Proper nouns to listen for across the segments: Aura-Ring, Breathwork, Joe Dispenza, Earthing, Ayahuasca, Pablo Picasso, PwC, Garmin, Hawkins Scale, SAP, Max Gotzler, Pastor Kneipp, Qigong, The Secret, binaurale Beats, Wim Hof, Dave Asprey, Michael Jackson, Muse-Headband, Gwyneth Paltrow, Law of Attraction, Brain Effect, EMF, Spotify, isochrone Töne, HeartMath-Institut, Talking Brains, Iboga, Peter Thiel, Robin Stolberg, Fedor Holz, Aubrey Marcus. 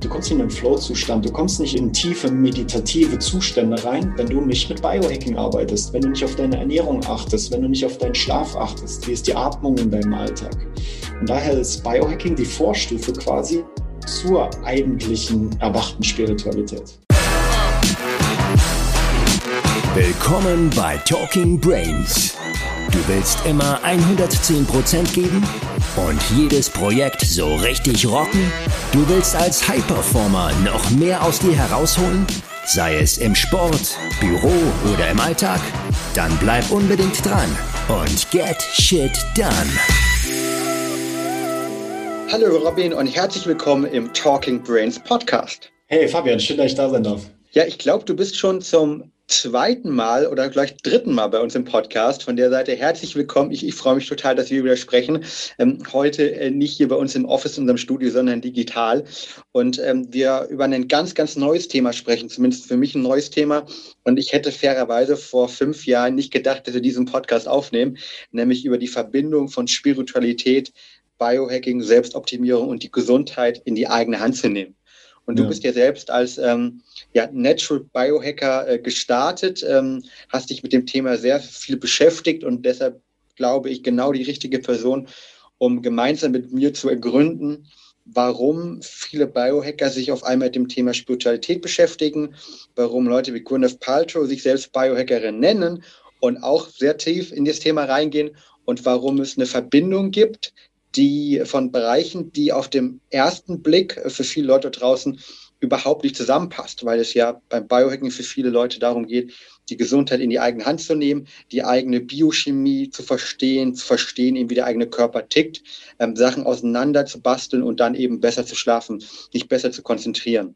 Du kommst in den Flow-Zustand, du kommst nicht in tiefe meditative Zustände rein, wenn du nicht mit Biohacking arbeitest, wenn du nicht auf deine Ernährung achtest, wenn du nicht auf deinen Schlaf achtest, wie ist die Atmung in deinem Alltag. Und daher ist Biohacking die Vorstufe quasi zur eigentlichen erwachten Spiritualität. Willkommen bei Talking Brains. Du willst immer 110% geben und jedes Projekt so richtig rocken? Du willst als High-Performer noch mehr aus dir herausholen? Sei es im Sport, Büro oder im Alltag? Dann bleib unbedingt dran und get shit done. Hallo Robin und herzlich willkommen im Talking Brains Podcast. Hey Fabian, schön, dass ich da sein darf. Ja, ich glaube, du bist schon zum zweiten Mal oder vielleicht dritten Mal bei uns im Podcast. Von der Seite herzlich willkommen. Ich freue mich total, dass wir wieder sprechen. Heute nicht hier bei uns im Office, in unserem Studio, sondern digital. Und wir über ein ganz, ganz neues Thema sprechen, zumindest für mich ein neues Thema. Und ich hätte fairerweise vor 5 Jahren nicht gedacht, dass wir diesen Podcast aufnehmen, nämlich über die Verbindung von Spiritualität, Biohacking, Selbstoptimierung und die Gesundheit in die eigene Hand zu nehmen. Und du bist ja selbst als Natural Biohacker gestartet, hast dich mit dem Thema sehr viel beschäftigt und deshalb glaube ich genau die richtige Person, um gemeinsam mit mir zu ergründen, warum viele Biohacker sich auf einmal mit dem Thema Spiritualität beschäftigen, warum Leute wie Gwyneth Paltrow sich selbst Biohackerin nennen und auch sehr tief in das Thema reingehen und warum es eine Verbindung gibt, die von Bereichen, die auf dem ersten Blick für viele Leute draußen überhaupt nicht zusammenpasst, weil es ja beim Biohacking für viele Leute darum geht, die Gesundheit in die eigene Hand zu nehmen, die eigene Biochemie zu verstehen, eben wie der eigene Körper tickt, Sachen auseinander zu basteln und dann eben besser zu schlafen, sich besser zu konzentrieren.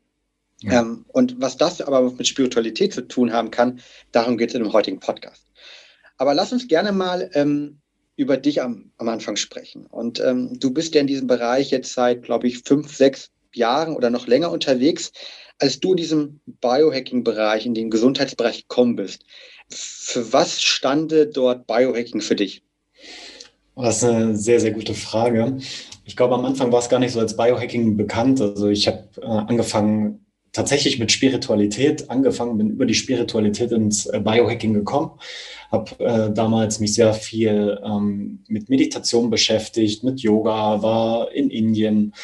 Ja. Und was das aber mit Spiritualität zu tun haben kann, darum geht es in dem heutigen Podcast. Aber lass uns gerne mal über dich am Anfang sprechen. Und du bist ja in diesem Bereich jetzt seit, glaube ich, 5, 6 Jahren oder noch länger unterwegs. Als du in diesem Biohacking-Bereich, in den Gesundheitsbereich gekommen bist, für was stande dort Biohacking für dich? Das ist eine sehr, sehr gute Frage. Ich glaube, am Anfang war es gar nicht so als Biohacking bekannt. Also ich habe angefangen, tatsächlich mit Spiritualität angefangen, bin über die Spiritualität ins Biohacking gekommen, habe damals mich sehr viel mit Meditation beschäftigt, mit Yoga, war in Indien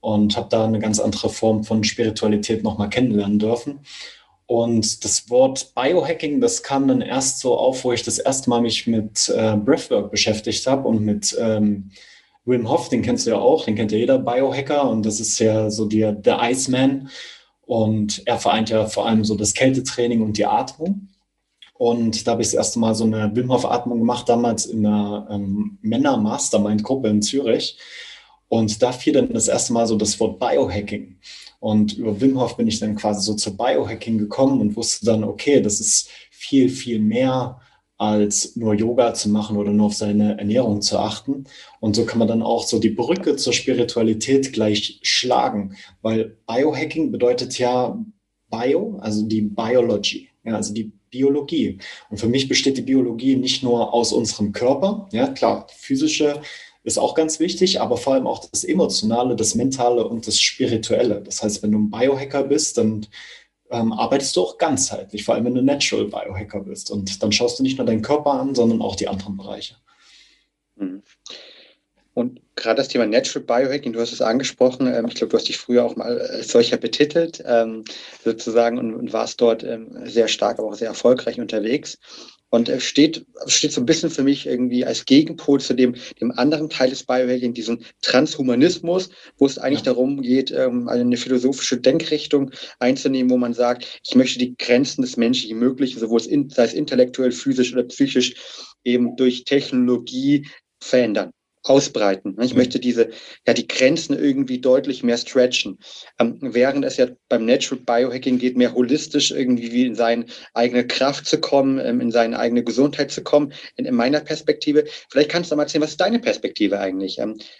und habe da eine ganz andere Form von Spiritualität nochmal kennenlernen dürfen. Und das Wort Biohacking, das kam dann erst so auf, wo ich das erste Mal mich mit Breathwork beschäftigt habe und mit Wim Hof, den kennst du ja auch, den kennt ja jeder Biohacker und das ist ja so der Iceman. Und er vereint ja vor allem so das Kältetraining und die Atmung. Und da habe ich das erste Mal so eine Wim Hof-Atmung gemacht, damals in einer Männer-Mastermind-Gruppe in Zürich. Und da fiel dann das erste Mal so das Wort Biohacking. Und über Wim Hof bin ich dann quasi so zu Biohacking gekommen und wusste dann, okay, das ist viel, viel mehr als nur Yoga zu machen oder nur auf seine Ernährung zu achten. Und so kann man dann auch so die Brücke zur Spiritualität gleich schlagen, weil Biohacking bedeutet ja Bio, also die Biology, ja, also die Biologie. Und für mich besteht die Biologie nicht nur aus unserem Körper, ja klar, physische ist auch ganz wichtig, aber vor allem auch das Emotionale, das Mentale und das Spirituelle. Das heißt, wenn du ein Biohacker bist, dann arbeitest du auch ganzheitlich, vor allem wenn du Natural Biohacker bist. Und dann schaust du nicht nur deinen Körper an, sondern auch die anderen Bereiche. Und gerade das Thema Natural Biohacking, du hast es angesprochen, ich glaube, du hast dich früher auch mal als solcher betitelt, sozusagen, und warst dort sehr stark, aber auch sehr erfolgreich unterwegs. Und steht so ein bisschen für mich irgendwie als Gegenpol zu dem anderen Teil des Biohacking, diesem Transhumanismus, wo es eigentlich darum geht, eine philosophische Denkrichtung einzunehmen, wo man sagt, ich möchte die Grenzen des Menschlichen möglichen, sowohl sei es intellektuell, physisch oder psychisch, eben durch Technologie verändern, ausbreiten. Ich möchte die Grenzen irgendwie deutlich mehr stretchen. Während es ja beim Natural Biohacking geht, mehr holistisch irgendwie in seine eigene Kraft zu kommen, in seine eigene Gesundheit zu kommen, in meiner Perspektive. Vielleicht kannst du mal erzählen, was ist deine Perspektive eigentlich?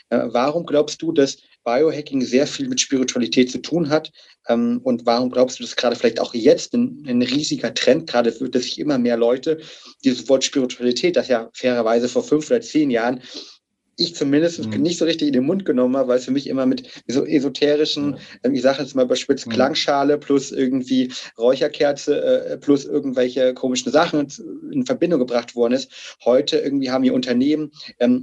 Warum glaubst du, dass Biohacking sehr viel mit Spiritualität zu tun hat? Und warum glaubst du, dass gerade vielleicht auch jetzt ein riesiger Trend, gerade dass sich immer mehr Leute dieses Wort Spiritualität, das ja fairerweise vor 5 oder 10 Jahren ich zumindest nicht so richtig in den Mund genommen habe, weil es für mich immer mit so esoterischen, ich sage jetzt mal überspitzt, Klangschale plus irgendwie Räucherkerze plus irgendwelche komischen Sachen in Verbindung gebracht worden ist. Heute irgendwie haben hier Unternehmen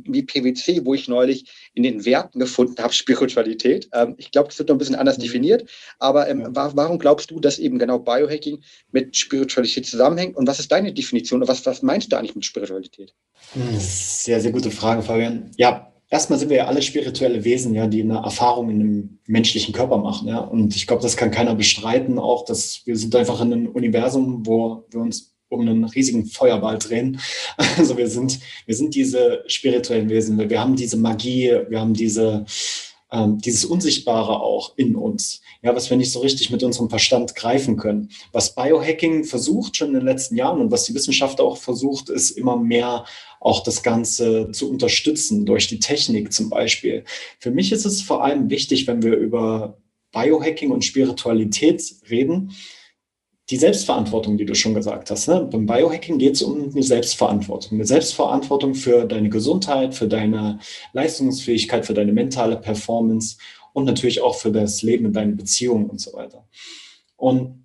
wie PwC, wo ich neulich in den Werten gefunden habe, Spiritualität. Ich glaube, das wird noch ein bisschen anders definiert, aber warum glaubst du, dass eben genau Biohacking mit Spiritualität zusammenhängt und was ist deine Definition und was meinst du eigentlich mit Spiritualität? Sehr, sehr gute Frage, Fabian. Ja, erstmal sind wir ja alle spirituelle Wesen, ja, die eine Erfahrung in einem menschlichen Körper machen. Ja. Und ich glaube, das kann keiner bestreiten, auch dass wir sind einfach in einem Universum, wo wir uns um einen riesigen Feuerball drehen. Also wir sind diese spirituellen Wesen, wir haben diese Magie, wir haben dieses Unsichtbare auch in uns, ja, was wir nicht so richtig mit unserem Verstand greifen können. Was Biohacking versucht schon in den letzten Jahren und was die Wissenschaft auch versucht, ist immer mehr auch das Ganze zu unterstützen durch die Technik zum Beispiel. Für mich ist es vor allem wichtig, wenn wir über Biohacking und Spiritualität reden, die Selbstverantwortung, die du schon gesagt hast. Ne? Beim Biohacking geht es um eine Selbstverantwortung. Eine Selbstverantwortung für deine Gesundheit, für deine Leistungsfähigkeit, für deine mentale Performance und natürlich auch für das Leben in deinen Beziehungen und so weiter. Und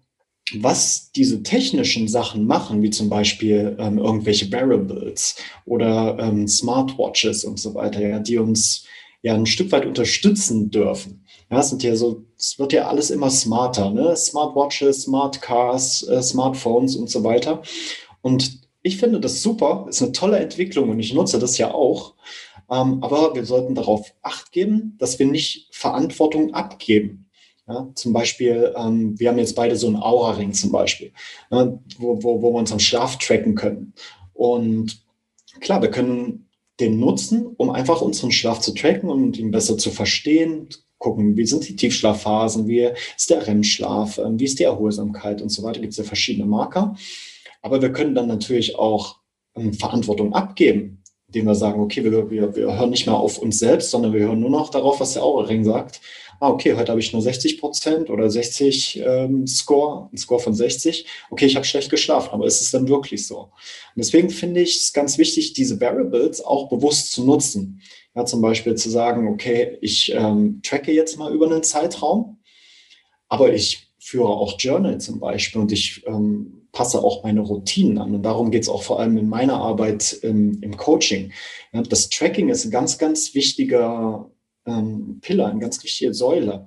was diese technischen Sachen machen, wie zum Beispiel irgendwelche Wearables oder Smartwatches und so weiter, ja, die uns ja ein Stück weit unterstützen dürfen. Ja, es wird ja alles immer smarter, ne? Smartwatches, Smart Cars, Smartphones und so weiter. Und ich finde das super, ist eine tolle Entwicklung und ich nutze das ja auch. Aber wir sollten darauf Acht geben, dass wir nicht Verantwortung abgeben. Ja, zum Beispiel, wir haben jetzt beide so einen Aura-Ring zum Beispiel, ne? Wo wir unseren Schlaf tracken können. Und klar, wir können den nutzen, um einfach unseren Schlaf zu tracken und ihn besser zu verstehen, gucken, wie sind die Tiefschlafphasen, wie ist der REM-Schlaf, wie ist die Erholsamkeit und so weiter. Gibt es ja verschiedene Marker. Aber wir können dann natürlich auch Verantwortung abgeben, indem wir sagen, okay, wir hören nicht mehr auf uns selbst, sondern wir hören nur noch darauf, was der Aura-Ring sagt. Ah, okay, heute habe ich nur 60% oder 60 Score, ein Score von 60. Okay, ich habe schlecht geschlafen, aber ist es dann wirklich so? Und deswegen finde ich es ganz wichtig, diese Variables auch bewusst zu nutzen. Ja, zum Beispiel zu sagen, okay, ich tracke jetzt mal über einen Zeitraum, aber ich führe auch Journal zum Beispiel und ich passe auch meine Routinen an. Und darum geht es auch vor allem in meiner Arbeit im Coaching. Ja, das Tracking ist ein ganz, ganz wichtiger Pillar, eine ganz wichtige Säule.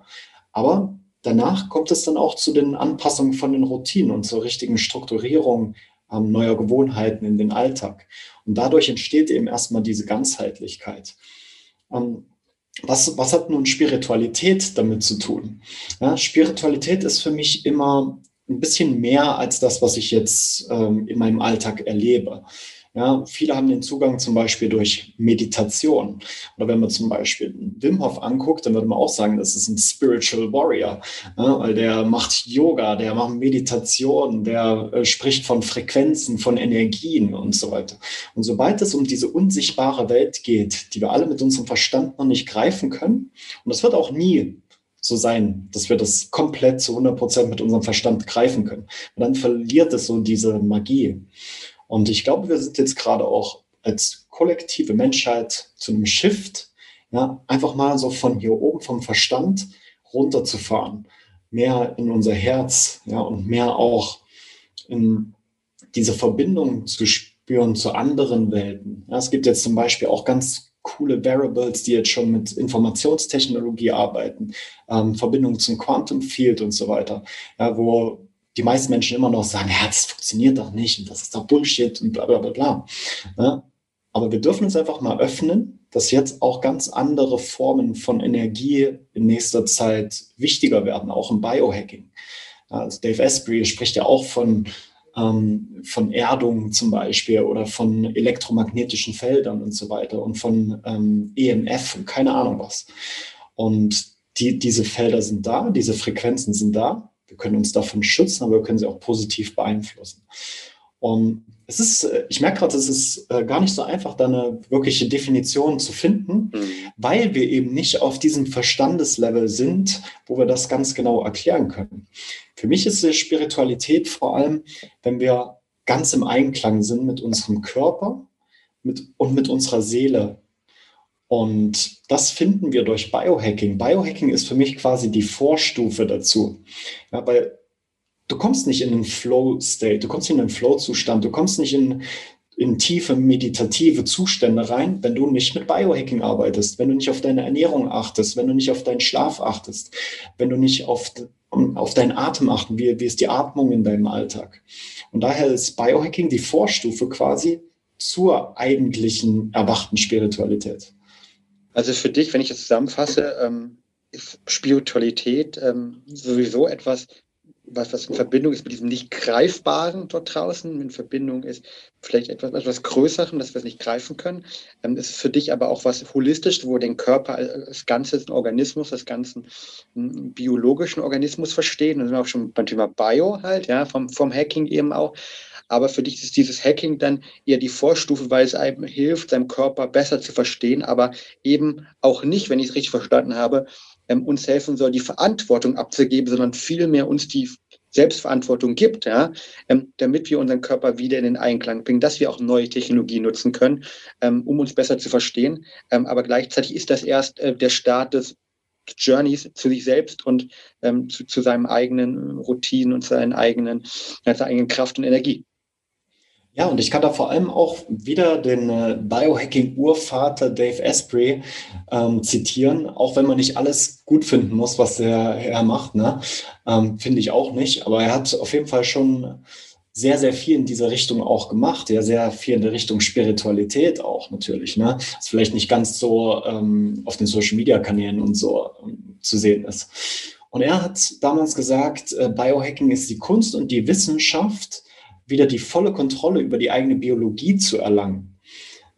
Aber danach kommt es dann auch zu den Anpassungen von den Routinen und zur richtigen Strukturierung neuer Gewohnheiten in den Alltag. Und dadurch entsteht eben erstmal diese Ganzheitlichkeit. Was hat nun Spiritualität damit zu tun? Ja, Spiritualität ist für mich immer ein bisschen mehr als das, was ich jetzt in meinem Alltag erlebe. Ja, viele haben den Zugang zum Beispiel durch Meditation. Oder wenn man zum Beispiel Wim Hof anguckt, dann würde man auch sagen, das ist ein Spiritual Warrior. Ja, weil der macht Yoga, der macht Meditation, der spricht von Frequenzen, von Energien und so weiter. Und sobald es um diese unsichtbare Welt geht, die wir alle mit unserem Verstand noch nicht greifen können, und das wird auch nie so sein, dass wir das komplett zu 100% mit unserem Verstand greifen können. Und dann verliert es so diese Magie. Und ich glaube, wir sind jetzt gerade auch als kollektive Menschheit zu einem Shift, ja, einfach mal so von hier oben vom Verstand runterzufahren, mehr in unser Herz, ja, und mehr auch in diese Verbindung zu spüren zu anderen Welten. Ja, es gibt jetzt zum Beispiel auch ganz coole Variables, die jetzt schon mit Informationstechnologie arbeiten, Verbindung zum Quantum Field und so weiter, ja, wo die meisten Menschen immer noch sagen, ja, das funktioniert doch nicht und das ist doch Bullshit und bla bla bla bla. Ja? Aber wir dürfen uns einfach mal öffnen, dass jetzt auch ganz andere Formen von Energie in nächster Zeit wichtiger werden, auch im Biohacking. Ja, also Dave Asprey spricht ja auch von Erdung zum Beispiel oder von elektromagnetischen Feldern und so weiter und von EMF und keine Ahnung was. Und diese Felder sind da, diese Frequenzen sind da. Wir können uns davon schützen, aber wir können sie auch positiv beeinflussen. Und ich merke gerade, es ist gar nicht so einfach, da eine wirkliche Definition zu finden, weil wir eben nicht auf diesem Verstandeslevel sind, wo wir das ganz genau erklären können. Für mich ist die Spiritualität vor allem, wenn wir ganz im Einklang sind mit unserem Körper und mit unserer Seele Und das finden wir durch Biohacking. Biohacking ist für mich quasi die Vorstufe dazu. Ja, weil du kommst nicht in den Flow-State, du kommst nicht in den Flow-Zustand, du kommst nicht in tiefe meditative Zustände rein, wenn du nicht mit Biohacking arbeitest, wenn du nicht auf deine Ernährung achtest, wenn du nicht auf deinen Schlaf achtest, wenn du nicht auf deinen Atem achtest, wie ist die Atmung in deinem Alltag. Und daher ist Biohacking die Vorstufe quasi zur eigentlichen erwachten Spiritualität. Also für dich, wenn ich das zusammenfasse, ist Spiritualität sowieso etwas, was in Verbindung ist mit diesem nicht Greifbaren dort draußen, in Verbindung ist vielleicht etwas Größerem, das wir es nicht greifen können. Es ist für dich aber auch was Holistisches, wo den Körper als ganzes Organismus, als ganzen biologischen Organismus verstehen. Da sind wir auch schon beim Thema Bio halt, ja, vom Hacking eben auch. Aber für dich ist dieses Hacking dann eher die Vorstufe, weil es einem hilft, seinem Körper besser zu verstehen, aber eben auch nicht, wenn ich es richtig verstanden habe, uns helfen soll, die Verantwortung abzugeben, sondern vielmehr uns die Selbstverantwortung gibt, ja, damit wir unseren Körper wieder in den Einklang bringen, dass wir auch neue Technologien nutzen können, um uns besser zu verstehen. Aber gleichzeitig ist das erst der Start des Journeys zu sich selbst und zu seinen eigenen Routinen und seiner eigenen Kraft und Energie. Ja, und ich kann da vor allem auch wieder den Biohacking-Urvater Dave Asprey zitieren, auch wenn man nicht alles gut finden muss, was er macht, ne? Finde ich auch nicht, aber er hat auf jeden Fall schon sehr, sehr viel in dieser Richtung auch gemacht, ja, sehr viel in der Richtung Spiritualität auch natürlich, ne? Was vielleicht nicht ganz so auf den Social-Media-Kanälen und so zu sehen ist. Und er hat damals gesagt, Biohacking ist die Kunst und die Wissenschaft, wieder die volle Kontrolle über die eigene Biologie zu erlangen.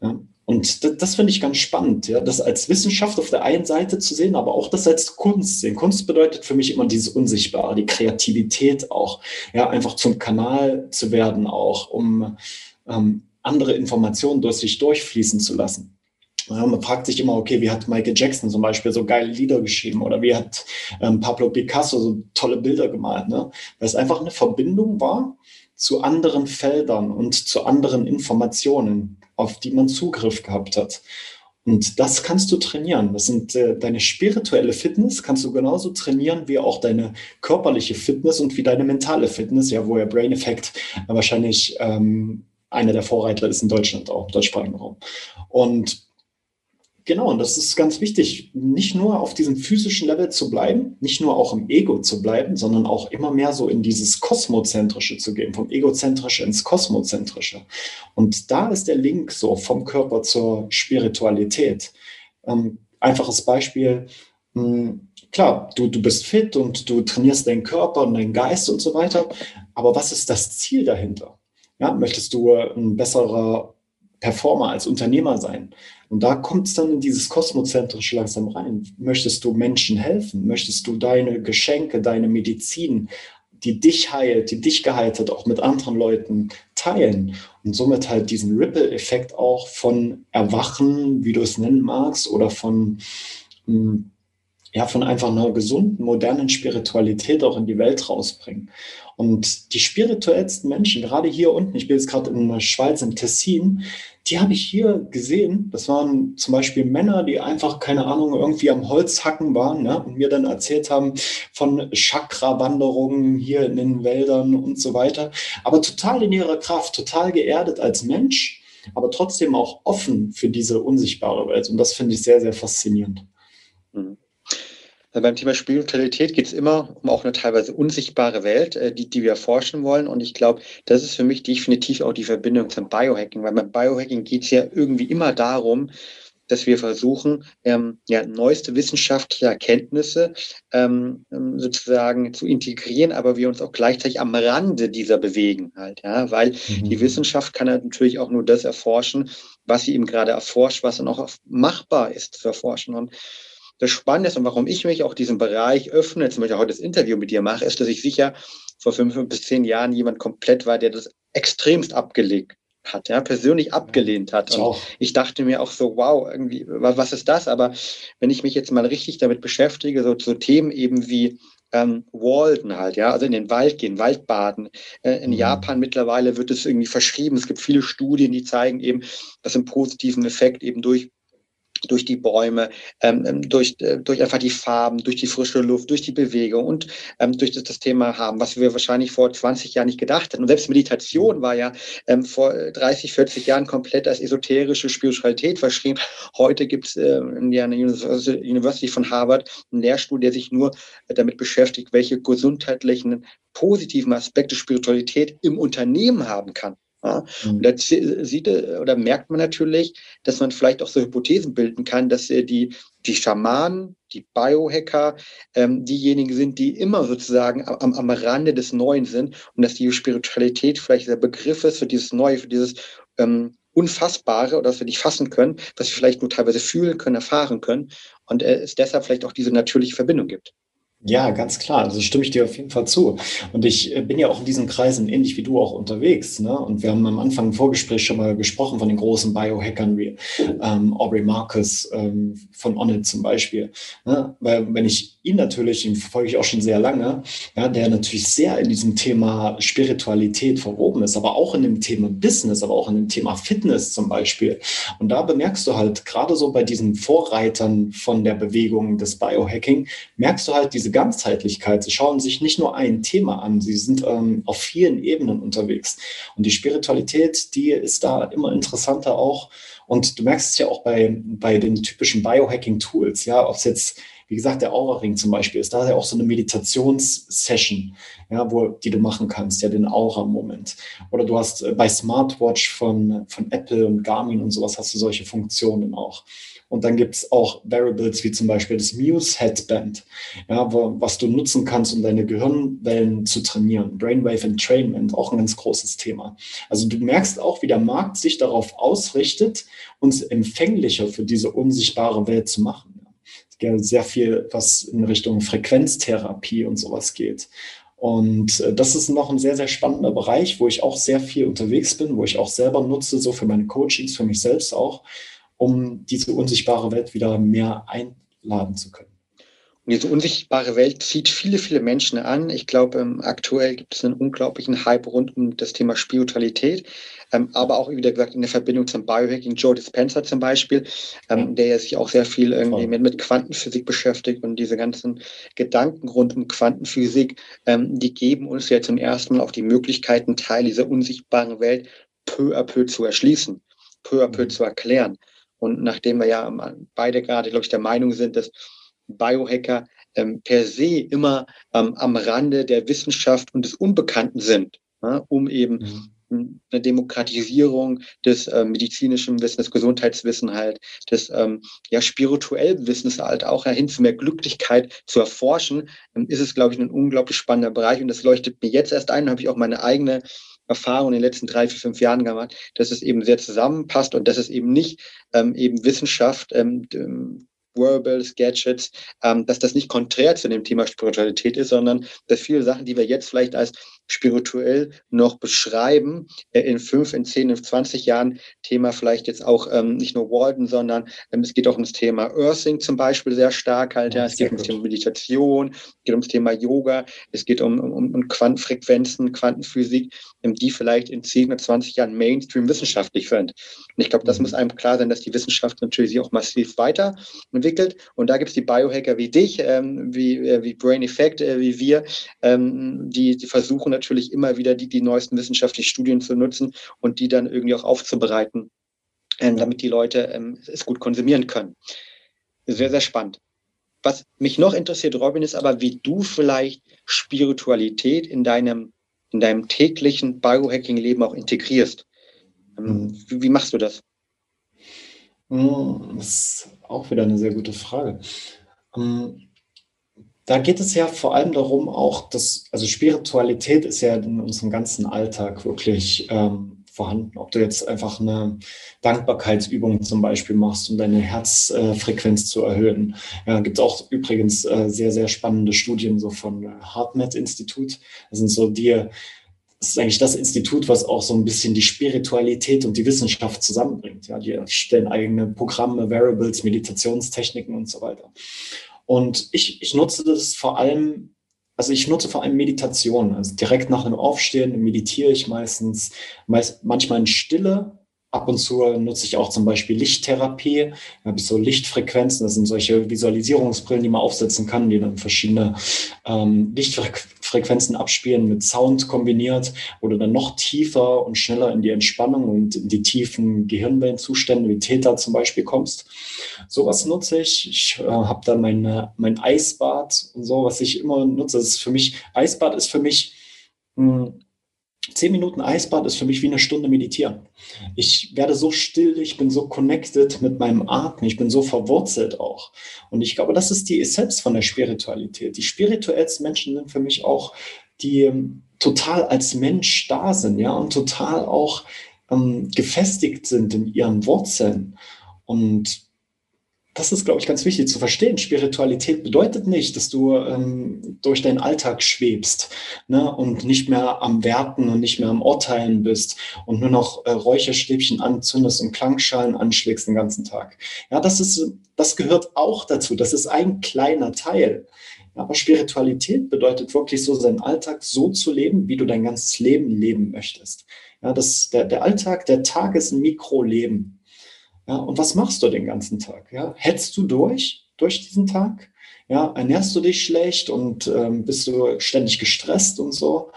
Ja, und das finde ich ganz spannend, ja, das als Wissenschaft auf der einen Seite zu sehen, aber auch das als Kunst sehen. Kunst bedeutet für mich immer dieses Unsichtbare, die Kreativität auch, ja, einfach zum Kanal zu werden auch, um andere Informationen durch sich durchfließen zu lassen. Ja, man fragt sich immer, okay, wie hat Michael Jackson zum Beispiel so geile Lieder geschrieben oder wie hat Pablo Picasso so tolle Bilder gemalt, ne? Weil es einfach eine Verbindung war zu anderen Feldern und zu anderen Informationen, auf die man Zugriff gehabt hat. Und das kannst du trainieren. Das sind deine spirituelle Fitness, kannst du genauso trainieren wie auch deine körperliche Fitness und wie deine mentale Fitness, ja, wo ja Brain Effect wahrscheinlich einer der Vorreiter ist in Deutschland, auch im deutschsprachigen Raum. Und genau, und das ist ganz wichtig, nicht nur auf diesem physischen Level zu bleiben, nicht nur auch im Ego zu bleiben, sondern auch immer mehr so in dieses Kosmozentrische zu gehen, vom Egozentrische ins Kosmozentrische. Und da ist der Link so vom Körper zur Spiritualität. Einfaches Beispiel, klar, du bist fit und du trainierst deinen Körper und deinen Geist und so weiter, aber was ist das Ziel dahinter? Ja, möchtest du ein besserer Performer, als Unternehmer sein? Und da kommt es dann in dieses Kosmozentrische langsam rein. Möchtest du Menschen helfen? Möchtest du deine Geschenke, deine Medizin, die dich heilt, die dich geheilt hat, auch mit anderen Leuten teilen? Und somit halt diesen Ripple-Effekt auch von Erwachen, wie du es nennen magst, oder von einfach einer gesunden, modernen Spiritualität auch in die Welt rausbringen. Und die spirituellsten Menschen, gerade hier unten, ich bin jetzt gerade in der Schweiz, im Tessin, die habe ich hier gesehen. Das waren zum Beispiel Männer, die einfach, keine Ahnung, irgendwie am Holzhacken waren, ne? Und mir dann erzählt haben von Chakra-Wanderungen hier in den Wäldern und so weiter. Aber total in ihrer Kraft, total geerdet als Mensch, aber trotzdem auch offen für diese unsichtbare Welt. Und das finde ich sehr, sehr faszinierend. Mhm. Beim Thema Spiritualität geht es immer um auch eine teilweise unsichtbare Welt, die wir erforschen wollen. Und ich glaube, das ist für mich definitiv auch die Verbindung zum Biohacking. Weil beim Biohacking geht es ja irgendwie immer darum, dass wir versuchen, neueste wissenschaftliche Erkenntnisse sozusagen zu integrieren, aber wir uns auch gleichzeitig am Rande dieser bewegen halt, ja, weil die Wissenschaft kann halt natürlich auch nur das erforschen, was sie eben gerade erforscht, was dann auch machbar ist zu erforschen. Und das Spannende ist und warum ich mich auch diesem Bereich öffne, zum Beispiel heute das Interview mit dir mache, ist, dass ich sicher vor 5 bis 10 Jahren jemand komplett war, der das extremst abgelegt hat, ja, persönlich abgelehnt hat. Und ich dachte mir auch so, wow, irgendwie, was ist das? Aber wenn ich mich jetzt mal richtig damit beschäftige, so Themen eben wie Walden halt, ja, also in den Wald gehen, Waldbaden. In Japan mittlerweile wird es irgendwie verschrieben. Es gibt viele Studien, die zeigen eben, dass im positiven Effekt eben durch durch die Bäume, durch einfach die Farben, durch die frische Luft, durch die Bewegung und durch das Thema haben, was wir wahrscheinlich vor 20 Jahren nicht gedacht hätten. Und selbst Meditation war ja vor 30, 40 Jahren komplett als esoterische Spiritualität verschrieben. Heute gibt es an der University von Harvard einen Lehrstuhl, der sich nur damit beschäftigt, welche gesundheitlichen positiven Aspekte Spiritualität im Unternehmen haben kann. Ja, und da merkt man natürlich, dass man vielleicht auch so Hypothesen bilden kann, dass die Schamanen, die Biohacker, diejenigen sind, die immer sozusagen am Rande des Neuen sind und dass die Spiritualität vielleicht der Begriff ist für dieses Neue, für dieses Unfassbare oder was wir nicht fassen können, was wir vielleicht nur teilweise fühlen können, erfahren können und es deshalb vielleicht auch diese natürliche Verbindung gibt. Ja, ganz klar. Also stimme ich dir auf jeden Fall zu. Und ich bin ja auch in diesen Kreisen ähnlich wie du auch unterwegs. Ne? Und wir haben am Anfang im Vorgespräch schon mal gesprochen von den großen Biohackern wie Aubrey Marcus von Onnit zum Beispiel. Ne? Weil wenn ich ihn natürlich, den verfolge ich auch schon sehr lange, ja, der natürlich sehr in diesem Thema Spiritualität verwoben ist, aber auch in dem Thema Business, aber auch in dem Thema Fitness zum Beispiel. Und da bemerkst du halt, gerade so bei diesen Vorreitern von der Bewegung des Biohacking, merkst du halt diese Ganzheitlichkeit. Sie schauen sich nicht nur ein Thema an, sie sind auf vielen Ebenen unterwegs. Und die Spiritualität, die ist da immer interessanter auch. Und du merkst es ja auch bei den typischen Biohacking-Tools, ja, ob es jetzt, wie gesagt, der Aura-Ring zum Beispiel ist, da ist ja auch so eine Meditationssession, ja, die du machen kannst, ja, den Aura-Moment. Oder du hast bei Smartwatch von Apple und Garmin und sowas hast du solche Funktionen auch. Und dann gibt es auch Variables wie zum Beispiel das Muse-Headband, ja, was du nutzen kannst, um deine Gehirnwellen zu trainieren. Brainwave Entrainment, auch ein ganz großes Thema. Also du merkst auch, wie der Markt sich darauf ausrichtet, uns empfänglicher für diese unsichtbare Welt zu machen. Es gibt sehr viel, was in Richtung Frequenztherapie und sowas geht. Und das ist noch ein sehr, sehr spannender Bereich, wo ich auch sehr viel unterwegs bin, wo ich auch selber nutze, so für meine Coachings, für mich selbst auch, um diese unsichtbare Welt wieder mehr einladen zu können. Und diese unsichtbare Welt zieht viele, viele Menschen an. Ich glaube, aktuell gibt es einen unglaublichen Hype rund um das Thema Spiritualität, aber auch, wie gesagt, in der Verbindung zum Biohacking. Joe Dispenza zum Beispiel, der ja sich auch sehr viel irgendwie mit Quantenphysik beschäftigt und diese ganzen Gedanken rund um Quantenphysik, die geben uns ja zum ersten Mal auch die Möglichkeiten, Teil dieser unsichtbaren Welt peu à peu zu erschließen, peu à peu zu erklären. Und nachdem wir ja beide gerade, glaube ich, der Meinung sind, dass Biohacker per se immer am Rande der Wissenschaft und des Unbekannten sind, ne, um eben eine Demokratisierung des medizinischen Wissens, des Gesundheitswissens halt, des spirituellen Wissens halt auch hin zu mehr Glücklichkeit zu erforschen, ist es, glaube ich, ein unglaublich spannender Bereich. Und das leuchtet mir jetzt erst ein, da habe ich auch meine eigene Erfahrung in den letzten 3, 4, 5 Jahren gemacht, dass es eben sehr zusammenpasst und dass es eben nicht eben Wissenschaft, Wearables, Gadgets, dass das nicht konträr zu dem Thema Spiritualität ist, sondern dass viele Sachen, die wir jetzt vielleicht als spirituell noch beschreiben, in 5, in 10, in 20 Jahren Thema vielleicht jetzt auch nicht nur Walden, sondern es geht auch ums Thema Earthing zum Beispiel sehr stark halt, ja. Es geht ums Thema Meditation, es geht ums Thema Yoga, es geht um Quantenfrequenzen, Quantenphysik, die vielleicht in 10 oder 20 Jahren Mainstream wissenschaftlich sind. Und ich glaube, das muss einem klar sein, dass die Wissenschaft natürlich sich auch massiv weiterentwickelt. Und da gibt es die Biohacker wie dich, wie Brain Effect, wie wir, die versuchen natürlich immer wieder die neuesten wissenschaftlichen Studien zu nutzen und die dann irgendwie auch aufzubereiten, damit die Leute es gut konsumieren können. Sehr, sehr spannend. Was mich noch interessiert, Robin, ist aber, wie du vielleicht Spiritualität in deinem täglichen Biohacking-Leben auch integrierst. Wie machst du das? Das ist auch wieder eine sehr gute Frage. Da geht es ja vor allem darum auch, also Spiritualität ist ja in unserem ganzen Alltag wirklich vorhanden. Ob du jetzt einfach eine Dankbarkeitsübung zum Beispiel machst, um deine Herzfrequenz zu erhöhen. Ja, gibt es auch übrigens sehr, sehr spannende Studien so von HeartMath-Institut. Das sind so das ist eigentlich das Institut, was auch so ein bisschen die Spiritualität und die Wissenschaft zusammenbringt. Ja, die stellen eigene Programme, Variables, Meditationstechniken und so weiter. Und ich nutze das vor allem, also ich nutze vor allem Meditation. Also direkt nach dem Aufstehen meditiere ich meistens, manchmal in Stille, Ab und zu nutze ich auch zum Beispiel Lichttherapie. Da habe ich so Lichtfrequenzen, das sind solche Visualisierungsbrillen, die man aufsetzen kann, die dann verschiedene Lichtfrequenzen abspielen, mit Sound kombiniert, wo du dann noch tiefer und schneller in die Entspannung und in die tiefen Gehirnwellenzustände wie Theta zum Beispiel kommst. Sowas nutze ich. Ich habe dann mein Eisbad und so, was ich immer nutze. Das ist für mich, Eisbad ist für mich 10 Minuten Eisbad ist für mich wie eine Stunde meditieren. Ich werde so still, ich bin so connected mit meinem Atmen, ich bin so verwurzelt auch. Und ich glaube, das ist die Essenz von der Spiritualität. Die spirituellsten Menschen sind für mich auch, die total als Mensch da sind, ja, und total auch gefestigt sind in ihren Wurzeln. Und das ist, glaube ich, ganz wichtig zu verstehen. Spiritualität bedeutet nicht, dass du durch deinen Alltag schwebst, ne, und nicht mehr am Werten und nicht mehr am Urteilen bist und nur noch Räucherstäbchen anzündest und Klangschalen anschlägst den ganzen Tag. Ja, das gehört auch dazu. Das ist ein kleiner Teil. Aber Spiritualität bedeutet wirklich so, seinen Alltag so zu leben, wie du dein ganzes Leben leben möchtest. Ja, der Alltag, der Tag ist ein Mikroleben. Ja, und was machst du den ganzen Tag? Ja? Hetzt du durch diesen Tag? Ja, ernährst du dich schlecht und bist du ständig gestresst und so?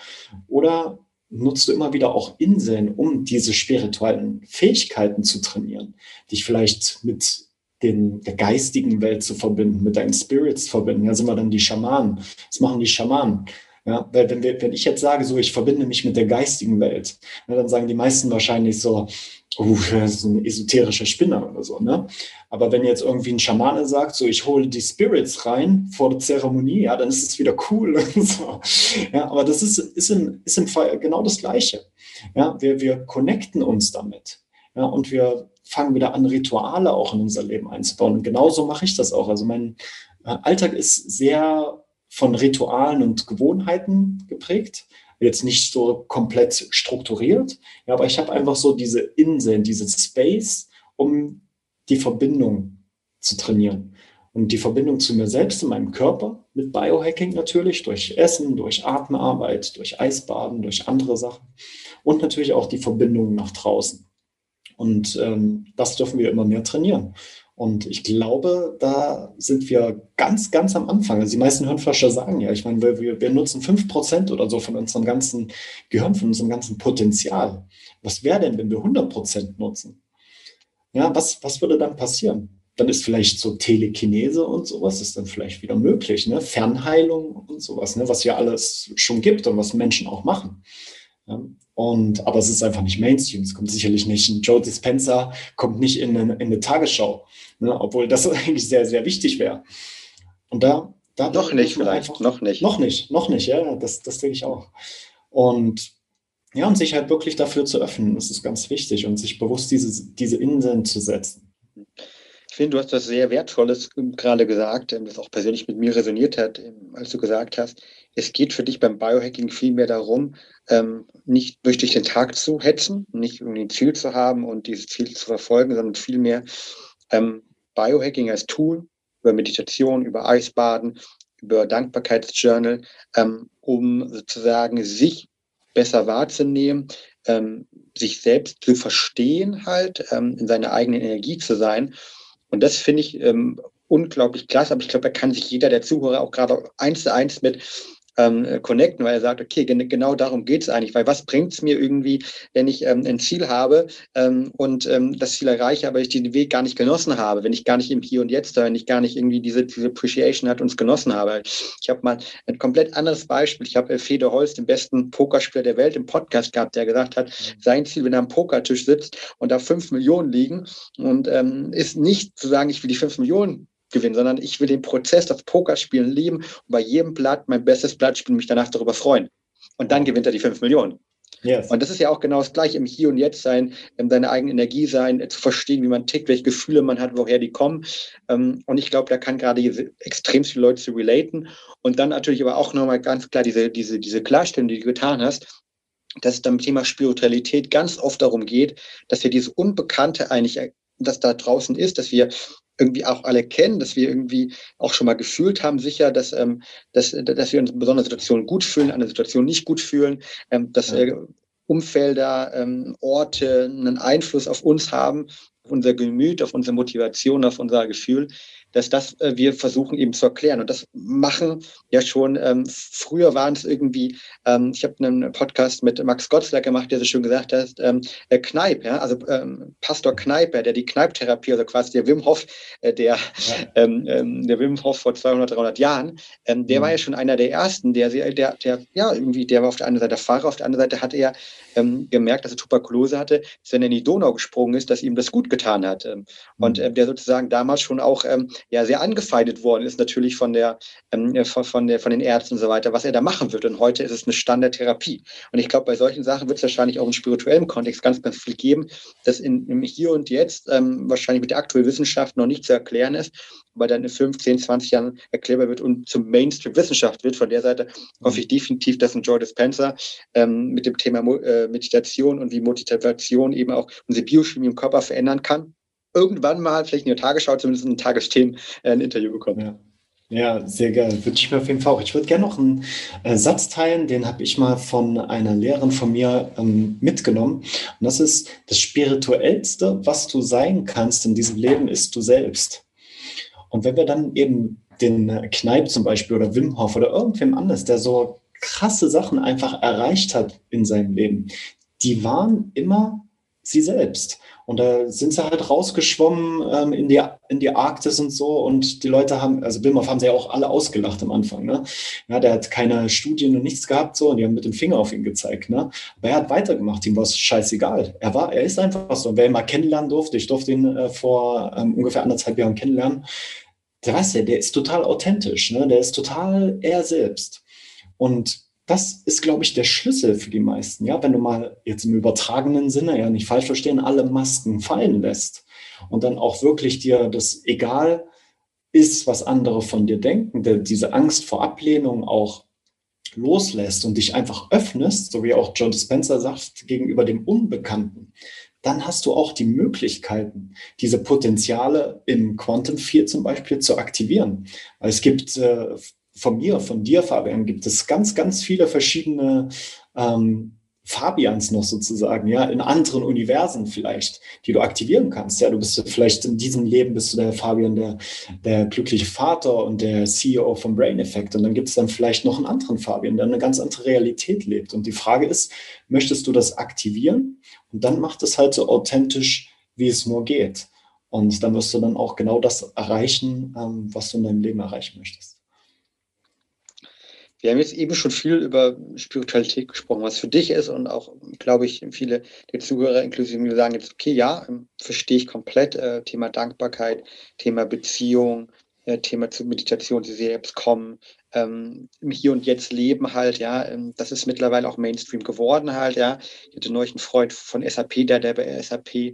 Oder nutzt du immer wieder auch Inseln, um diese spirituellen Fähigkeiten zu trainieren, dich vielleicht mit der geistigen Welt zu verbinden, mit deinen Spirits zu verbinden? Ja, sind wir dann die Schamanen. Was machen die Schamanen? Ja, weil wenn ich jetzt sage, so, ich verbinde mich mit der geistigen Welt, ne, dann sagen die meisten wahrscheinlich so, das ist ein esoterischer Spinner oder so, ne? Aber wenn jetzt irgendwie ein Schamane sagt, so, ich hole die Spirits rein vor der Zeremonie, ja, dann ist es wieder cool und so. Ja, aber das ist im Fall genau das Gleiche. Ja, wir connecten uns damit. Ja, und wir fangen wieder an, Rituale auch in unser Leben einzubauen. Und genauso mache ich das auch. Also mein Alltag ist sehr von Ritualen und Gewohnheiten geprägt. Jetzt nicht so komplett strukturiert, ja, aber ich habe einfach so diese Inseln, diese Space, um die Verbindung zu trainieren. Und die Verbindung zu mir selbst, in meinem Körper, mit Biohacking natürlich, durch Essen, durch Atemarbeit, durch Eisbaden, durch andere Sachen. Und natürlich auch die Verbindung nach draußen. Und das dürfen wir immer mehr trainieren. Und ich glaube, da sind wir ganz, ganz am Anfang. Also die meisten Hirnforscher sagen ja, ich meine, wir nutzen 5% oder so von unserem ganzen Gehirn, von unserem ganzen Potenzial. Was wäre denn, wenn wir 100% nutzen? Ja, was würde dann passieren? Dann ist vielleicht so Telekinese und sowas ist dann vielleicht wieder möglich, ne? Fernheilung und sowas, ne? Was ja alles schon gibt und was Menschen auch machen. Ja. Aber es ist einfach nicht Mainstream. Es kommt sicherlich nicht. Ein Joe Dispenza kommt nicht in eine Tagesschau, ne? Obwohl das eigentlich sehr, sehr wichtig wäre. Und da noch nicht, vielleicht einfach, noch nicht, ja, das denke ich auch. Und ja, und sich halt wirklich dafür zu öffnen, das ist ganz wichtig und sich bewusst diese Inseln zu setzen. Ich finde, du hast was sehr Wertvolles gerade gesagt, das auch persönlich mit mir resoniert hat, als du gesagt hast, es geht für dich beim Biohacking vielmehr darum, nicht durch den Tag zu hetzen, nicht irgendwie ein Ziel zu haben und dieses Ziel zu verfolgen, sondern vielmehr Biohacking als Tool über Meditation, über Eisbaden, über Dankbarkeitsjournal, um sozusagen sich besser wahrzunehmen, sich selbst zu verstehen halt, in seiner eigenen Energie zu sein. Und das finde ich unglaublich klasse, aber ich glaube, da kann sich jeder der Zuhörer auch gerade 1:1 mit connecten, weil er sagt, okay, genau darum geht es eigentlich, weil was bringt es mir irgendwie, wenn ich ein Ziel habe und das Ziel erreiche, aber ich den Weg gar nicht genossen habe, wenn ich gar nicht im Hier und Jetzt, wenn ich gar nicht irgendwie diese Appreciation hat uns genossen habe. Ich habe mal ein komplett anderes Beispiel. Ich habe Fedor Holz, den besten Pokerspieler der Welt, im Podcast gehabt, der gesagt hat, sein Ziel, wenn er am Pokertisch sitzt und da 5 Millionen liegen und ist nicht zu sagen, ich will die 5 Millionen gewinnen, sondern ich will den Prozess, das Pokerspielen lieben und bei jedem Blatt mein bestes Blatt spielen, mich danach darüber freuen. Und dann gewinnt er die 5 Millionen. Yes. Und das ist ja auch genau das Gleiche, im Hier und Jetzt sein, seine eigene Energie sein, zu verstehen, wie man tickt, welche Gefühle man hat, woher die kommen. Und ich glaube, da kann gerade extrem viele Leute zu relaten. Und dann natürlich aber auch nochmal ganz klar diese Klarstellung, die du getan hast, dass es beim Thema Spiritualität ganz oft darum geht, dass wir dieses Unbekannte eigentlich, das da draußen ist, dass wir irgendwie auch alle kennen, dass wir irgendwie auch schon mal gefühlt haben, sicher, dass wir uns in besonderen Situationen gut fühlen, in einer Situation nicht gut fühlen, dass Umfelder, Orte einen Einfluss auf uns haben, auf unser Gemüt, auf unsere Motivation, auf unser Gefühl, dass das wir versuchen eben zu erklären. Und das machen ja schon, früher waren es irgendwie, ich habe einen Podcast mit Max Gotzler gemacht, der so schön gesagt hat, Kneipp, ja, also Pastor Kneipp, der die Kneipp-Therapie, also quasi der Wim Hof, der Wim Hof vor 200, 300 Jahren, der war ja schon einer der Ersten, der war auf der einen Seite Fahrer, auf der anderen Seite hat er gemerkt, dass er Tuberkulose hatte, dass wenn er in die Donau gesprungen ist, dass ihm das gut getan hat. Und der sozusagen damals schon auch sehr angefeindet worden ist, natürlich von den Ärzten und so weiter, was er da machen wird. Und heute ist es eine Standardtherapie. Und ich glaube, bei solchen Sachen wird es wahrscheinlich auch im spirituellen Kontext ganz, ganz viel geben, das im Hier und Jetzt wahrscheinlich mit der aktuellen Wissenschaft noch nicht zu erklären ist, aber dann in 15, 20 Jahren erklärbar wird und zum Mainstream-Wissenschaft wird. Von der Seite hoffe ich definitiv, dass ein Joe Dispenza mit dem Thema Meditation und wie Motivation eben auch unsere Biochemie im Körper verändern kann, irgendwann mal, vielleicht in der Tagesschau, zumindest in Tagesthemen, ein Interview bekommen. Ja, sehr geil. Wünsche ich mir auf jeden Fall auch. Ich würde gerne noch einen Satz teilen, den habe ich mal von einer Lehrerin von mir mitgenommen. Und das ist, das Spirituellste, was du sein kannst in diesem Leben, ist du selbst. Und wenn wir dann eben den Kneipp zum Beispiel oder Wim Hof oder irgendwem anders, der so krasse Sachen einfach erreicht hat in seinem Leben, die waren immer sie selbst. Und da sind sie halt rausgeschwommen in die Arktis und so. Und die Leute haben, also Wim Hof haben sie ja auch alle ausgelacht am Anfang. Ne? Ja, der hat keine Studien und nichts gehabt so, und die haben mit dem Finger auf ihn gezeigt. Ne? Aber er hat weitergemacht, ihm war es scheißegal. Er ist einfach so. Und wer ihn mal kennenlernen durfte, ich durfte ihn vor ungefähr 1,5 Jahren kennenlernen, der ist total authentisch. Ne? Der ist total er selbst. Und das ist, glaube ich, der Schlüssel für die meisten. Ja, wenn du mal jetzt im übertragenen Sinne, ja nicht falsch verstehen, alle Masken fallen lässt und dann auch wirklich dir das egal ist, was andere von dir denken, diese Angst vor Ablehnung auch loslässt und dich einfach öffnest, so wie auch Joe Dispenza sagt, gegenüber dem Unbekannten, dann hast du auch die Möglichkeiten, diese Potenziale im Quantum Field zum Beispiel zu aktivieren. Weil es gibt von dir, Fabian, gibt es ganz, ganz viele verschiedene Fabians noch sozusagen, ja, in anderen Universen vielleicht, die du aktivieren kannst. Ja, du bist vielleicht in diesem Leben bist du der Fabian, der glückliche Vater und der CEO vom Brain Effect. Und dann gibt es dann vielleicht noch einen anderen Fabian, der eine ganz andere Realität lebt. Und die Frage ist, möchtest du das aktivieren? Und dann macht es halt so authentisch, wie es nur geht. Und dann wirst du dann auch genau das erreichen, was du in deinem Leben erreichen möchtest. Wir haben jetzt eben schon viel über Spiritualität gesprochen, was für dich ist, und auch, glaube ich, viele der Zuhörer inklusive mir sagen jetzt, okay, ja, verstehe ich komplett, Thema Dankbarkeit, Thema Beziehung, Thema zur Meditation, zu selbst kommen, im Hier und Jetzt leben halt, ja, das ist mittlerweile auch Mainstream geworden halt, ja. Ich hatte neulich einen Freund von SAP, der bei SAP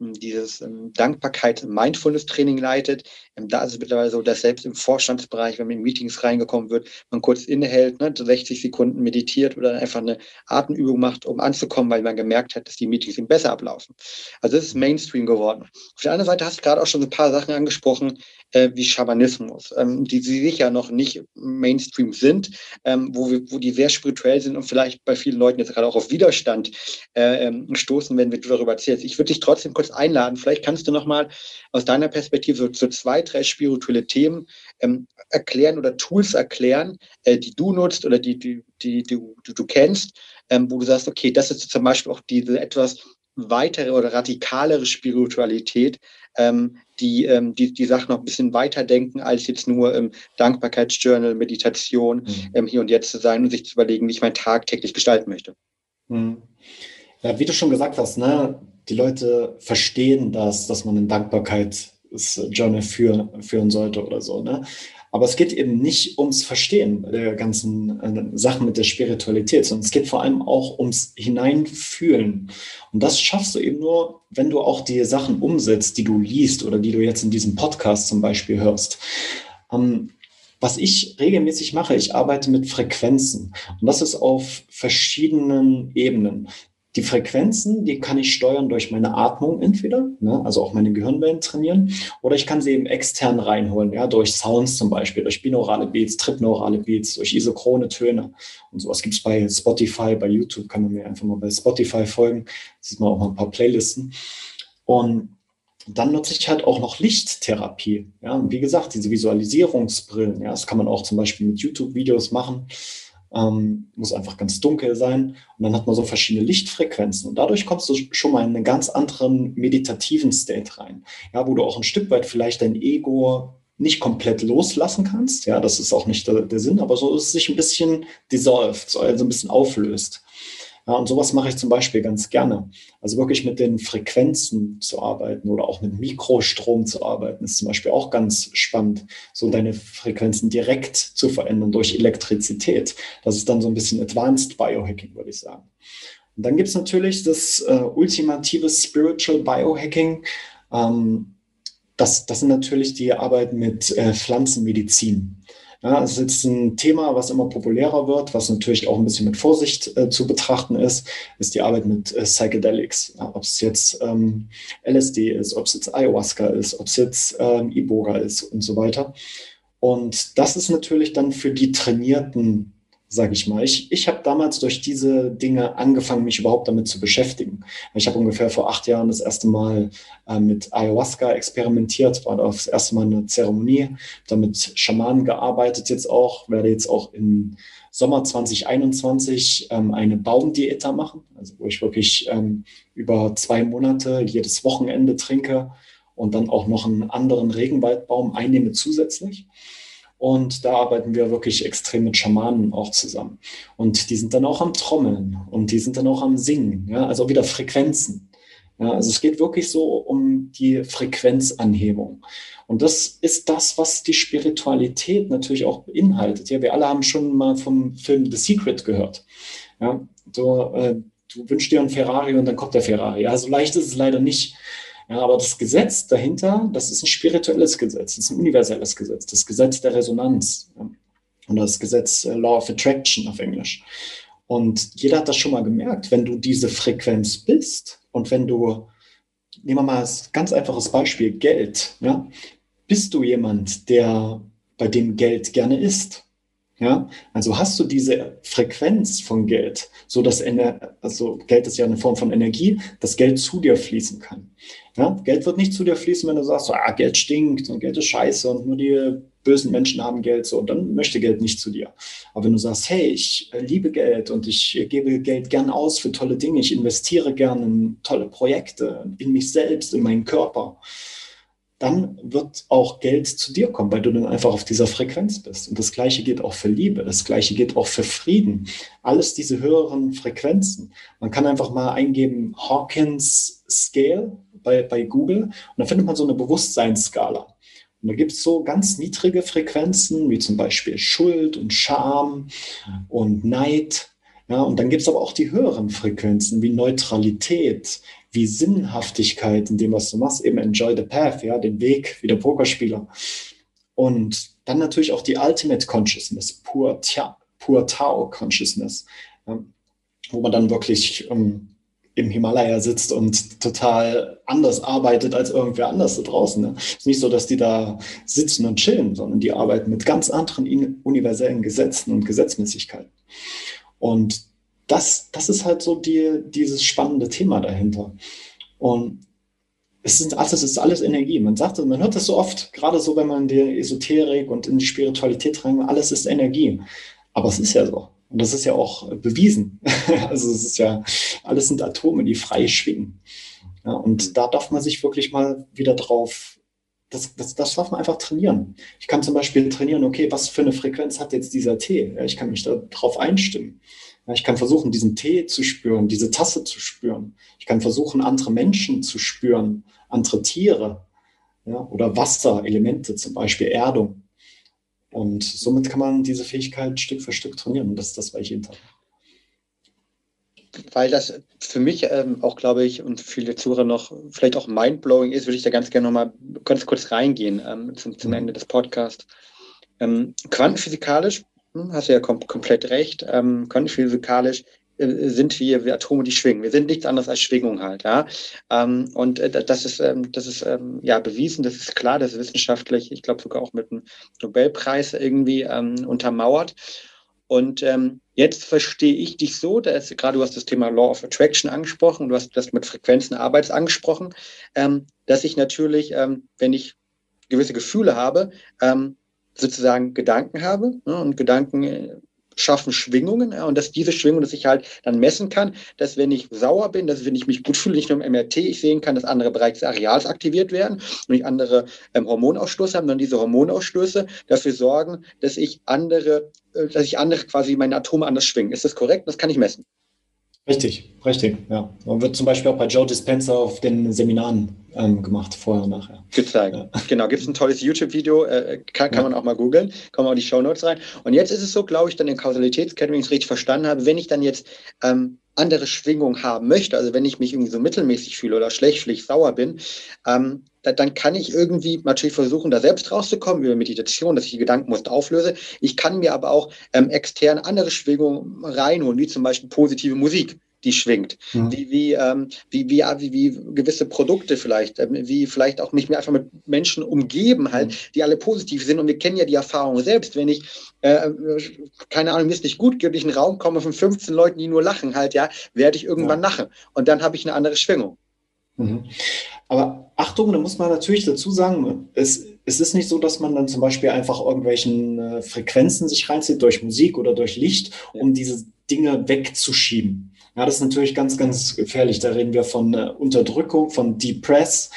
dieses Dankbarkeits-Mindfulness-Training leitet. Da ist es mittlerweile so, dass selbst im Vorstandsbereich, wenn man in Meetings reingekommen wird, man kurz innehält, ne, 60 Sekunden meditiert oder einfach eine Atemübung macht, um anzukommen, weil man gemerkt hat, dass die Meetings ihm besser ablaufen. Also das ist Mainstream geworden. Auf der anderen Seite hast du gerade auch schon so ein paar Sachen angesprochen, wie Schamanismus, die sicher noch nicht Mainstream sind, wo die sehr spirituell sind und vielleicht bei vielen Leuten jetzt gerade auch auf Widerstand stoßen, wenn du darüber erzählst. Ich würde dich trotzdem kurz einladen. Vielleicht kannst du nochmal aus deiner Perspektive so 2, 3 spirituelle Themen erklären oder Tools erklären, die du nutzt oder die du kennst, wo du sagst, okay, das ist zum Beispiel auch diese etwas weitere oder radikalere Spiritualität, die Sachen noch ein bisschen weiterdenken, als jetzt nur Dankbarkeitsjournal, Meditation, hier und jetzt zu sein und sich zu überlegen, wie ich meinen Tag täglich gestalten möchte. Ja, wie du schon gesagt hast, ne? Die Leute verstehen das, dass man eine Dankbarkeitsjournal führen sollte oder so. Ne? Aber es geht eben nicht ums Verstehen der ganzen Sachen mit der Spiritualität, sondern es geht vor allem auch ums Hineinfühlen. Und das schaffst du eben nur, wenn du auch die Sachen umsetzt, die du liest oder die du jetzt in diesem Podcast zum Beispiel hörst. Was ich regelmäßig mache, ich arbeite mit Frequenzen. Und das ist auf verschiedenen Ebenen. Die Frequenzen, die kann ich steuern durch meine Atmung entweder, ne, also auch meine Gehirnwellen trainieren, oder ich kann sie eben extern reinholen, ja, durch Sounds zum Beispiel, durch binaurale Beats, tripneurale Beats, durch isochrone Töne und sowas gibt es bei Spotify, bei YouTube, kann man mir einfach mal bei Spotify folgen, sieht man auch mal ein paar Playlisten. Und dann nutze ich halt auch noch Lichttherapie, ja, und wie gesagt, diese Visualisierungsbrillen, ja, das kann man auch zum Beispiel mit YouTube-Videos machen. Muss einfach ganz dunkel sein und dann hat man so verschiedene Lichtfrequenzen und dadurch kommst du schon mal in einen ganz anderen meditativen State rein, ja, wo du auch ein Stück weit vielleicht dein Ego nicht komplett loslassen kannst, ja, das ist auch nicht der Sinn, aber so ist es sich ein bisschen dissolved, also ein bisschen auflöst. Ja, und sowas mache ich zum Beispiel ganz gerne. Also wirklich mit den Frequenzen zu arbeiten oder auch mit Mikrostrom zu arbeiten, ist zum Beispiel auch ganz spannend, so deine Frequenzen direkt zu verändern durch Elektrizität. Das ist dann so ein bisschen Advanced Biohacking, würde ich sagen. Und dann gibt es natürlich das ultimative Spiritual Biohacking. Das sind natürlich die Arbeit mit Pflanzenmedizin. Ja, das ist jetzt ein Thema, was immer populärer wird, was natürlich auch ein bisschen mit Vorsicht zu betrachten ist die Arbeit mit Psychedelics. Ja, ob es jetzt LSD ist, ob es jetzt Ayahuasca ist, ob es jetzt Iboga ist und so weiter. Und das ist natürlich dann für die Trainierten, sage ich mal. Ich habe damals durch diese Dinge angefangen, mich überhaupt damit zu beschäftigen. Ich habe ungefähr vor 8 Jahren das erste Mal mit Ayahuasca experimentiert, war das erste Mal eine Zeremonie, damit Schamanen gearbeitet jetzt auch, werde jetzt auch im Sommer 2021 eine Baumdiät machen, also wo ich wirklich über 2 Monate jedes Wochenende trinke und dann auch noch einen anderen Regenwaldbaum einnehme zusätzlich. Und da arbeiten wir wirklich extrem mit Schamanen auch zusammen. Und die sind dann auch am Trommeln und die sind dann auch am Singen, ja? Also wieder Frequenzen. Ja? Also es geht wirklich so um die Frequenzanhebung. Und das ist das, was die Spiritualität natürlich auch beinhaltet. Ja, wir alle haben schon mal vom Film The Secret gehört. Ja? Du wünschst dir einen Ferrari und dann kommt der Ferrari. Ja, so leicht ist es leider nicht. Ja, aber das Gesetz dahinter, das ist ein spirituelles Gesetz, das ist ein universelles Gesetz, das Gesetz der Resonanz, ja, oder das Gesetz Law of Attraction auf Englisch. Und jeder hat das schon mal gemerkt, wenn du diese Frequenz bist und wenn du, nehmen wir mal ein ganz einfaches Beispiel, Geld, ja, bist du jemand, der bei dem Geld gerne isst? Ja, also hast du diese Frequenz von Geld, so dass Geld ist ja eine Form von Energie, dass Geld zu dir fließen kann. Ja, Geld wird nicht zu dir fließen, wenn du sagst, Geld stinkt und Geld ist scheiße und nur die bösen Menschen haben Geld, so, dann möchte Geld nicht zu dir. Aber wenn du sagst, hey, ich liebe Geld und ich gebe Geld gern aus für tolle Dinge, ich investiere gern in tolle Projekte, in mich selbst, in meinen Körper, dann wird auch Geld zu dir kommen, weil du dann einfach auf dieser Frequenz bist. Und das Gleiche gilt auch für Liebe, das Gleiche gilt auch für Frieden. Alles diese höheren Frequenzen. Man kann einfach mal eingeben Hawkins Scale bei Google und dann findet man so eine Bewusstseinsskala. Und da gibt es so ganz niedrige Frequenzen, wie zum Beispiel Schuld und Scham und Neid. Ja, und dann gibt es aber auch die höheren Frequenzen, wie Neutralität, wie Sinnhaftigkeit in dem, was du machst, eben enjoy the path, ja, den Weg, wie der Pokerspieler. Und dann natürlich auch die Ultimate Consciousness, pure Tao Consciousness, wo man dann wirklich im Himalaya sitzt und total anders arbeitet als irgendwer anders da draußen. Ne? Es ist nicht so, dass die da sitzen und chillen, sondern die arbeiten mit ganz anderen universellen Gesetzen und Gesetzmäßigkeiten. Und das ist halt so dieses spannende Thema dahinter. Und es ist alles Energie. Man hört das so oft, gerade so, wenn man in die Esoterik und in die Spiritualität reingeht, alles ist Energie. Aber es ist ja so. Und das ist ja auch bewiesen. Also es ist ja, alles sind Atome, die frei schwingen. Ja, und da darf man sich wirklich mal wieder drauf, das darf man einfach trainieren. Ich kann zum Beispiel trainieren, okay, was für eine Frequenz hat jetzt dieser Tee? Ja, ich kann mich darauf einstimmen. Ich kann versuchen, diesen Tee zu spüren, diese Tasse zu spüren. Ich kann versuchen, andere Menschen zu spüren, andere Tiere, ja, oder Wasserelemente, zum Beispiel Erdung. Und somit kann man diese Fähigkeit Stück für Stück trainieren. Und das ist das, was ich jeden Tag mache. Weil das für mich auch, glaube ich, und viele Zuhörer noch vielleicht auch mindblowing ist, würde ich da ganz gerne nochmal ganz kurz reingehen zum Ende des Podcasts. Quantenphysikalisch hast du ja komplett recht, quantenphysikalisch sind hier wir Atome, die schwingen. Wir sind nichts anderes als Schwingung halt. Ja? Und das ist ja bewiesen, das ist klar, das ist wissenschaftlich, ich glaube sogar auch mit einem Nobelpreis irgendwie untermauert. Und jetzt verstehe ich dich so, dass gerade du hast das Thema Law of Attraction angesprochen, du hast das mit Frequenzen Arbeits angesprochen, dass ich natürlich, wenn ich gewisse Gefühle habe, sozusagen Gedanken habe, ne, und Gedanken schaffen Schwingungen, und dass diese Schwingungen, dass ich halt dann messen kann, dass wenn ich sauer bin, dass wenn ich mich gut fühle, nicht nur im MRT, ich sehen kann, dass andere Bereiche des Areals aktiviert werden und ich andere Hormonausstöße haben, sondern diese Hormonausstöße dafür sorgen, dass ich andere quasi meine Atome anders schwingen. Ist das korrekt? Das kann ich messen. Richtig, ja. Und wird zum Beispiel auch bei Joe Dispenza auf den Seminaren gemacht, vorher und nachher. Gezeigt, ja. Genau. Gibt es ein tolles YouTube-Video, kann man auch mal googeln, kommen auch die Shownotes rein. Und jetzt ist es so, glaube ich, dann in Kausalitätsketten, wenn ich es richtig verstanden habe, wenn ich dann jetzt andere Schwingungen haben möchte, also wenn ich mich irgendwie so mittelmäßig fühle oder schlecht, vielleicht sauer bin, dann kann ich irgendwie natürlich versuchen, da selbst rauszukommen über Meditation, dass ich die Gedankenmuster auflöse. Ich kann mir aber auch extern andere Schwingungen reinholen, wie zum Beispiel positive Musik, die schwingt, wie gewisse Produkte vielleicht, wie vielleicht auch mich einfach mit Menschen umgeben halt, die alle positiv sind. Und wir kennen ja die Erfahrung selbst, wenn ich, keine Ahnung, mir ist nicht gut, gebe ich einen Raum, komme von 15 Leuten, die nur lachen halt, ja, werde ich irgendwann lachen. Und dann habe ich eine andere Schwingung. Mhm. Aber Achtung, da muss man natürlich dazu sagen, es ist nicht so, dass man dann zum Beispiel einfach irgendwelchen Frequenzen sich reinzieht, durch Musik oder durch Licht, um diese Dinge wegzuschieben. Ja, das ist natürlich ganz, ganz gefährlich. Da reden wir von Unterdrückung, von Depression,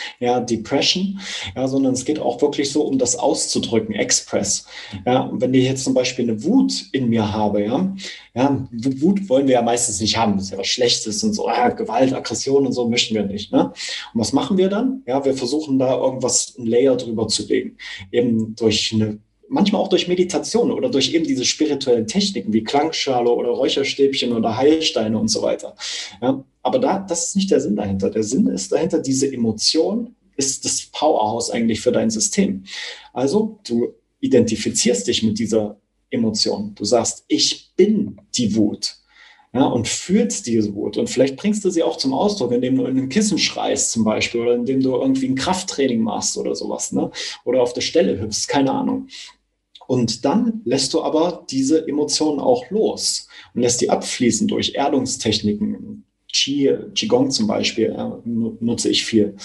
ja, sondern es geht auch wirklich so um das Auszudrücken, Express. Ja, und wenn ich jetzt zum Beispiel eine Wut in mir habe, Wut wollen wir ja meistens nicht haben, das ist ja was Schlechtes und so, Gewalt, Aggression und so möchten wir nicht. Ne? Und was machen wir dann? Ja, wir versuchen da irgendwas, ein Layer drüber zu legen, eben durch eine manchmal auch durch Meditation oder durch eben diese spirituellen Techniken wie Klangschale oder Räucherstäbchen oder Heilsteine und so weiter. Ja, aber das ist nicht der Sinn dahinter. Der Sinn ist dahinter, diese Emotion ist das Powerhouse eigentlich für dein System. Also du identifizierst dich mit dieser Emotion. Du sagst, ich bin die Wut. Ja, und fühlst diese Wut. Und vielleicht bringst du sie auch zum Ausdruck, indem du in einem Kissen schreist zum Beispiel oder indem du irgendwie ein Krafttraining machst oder sowas, ne? Oder auf der Stelle hüpfst, keine Ahnung. Und dann lässt du aber diese Emotionen auch los und lässt die abfließen durch Erdungstechniken. Qigong zum Beispiel nutze ich viel.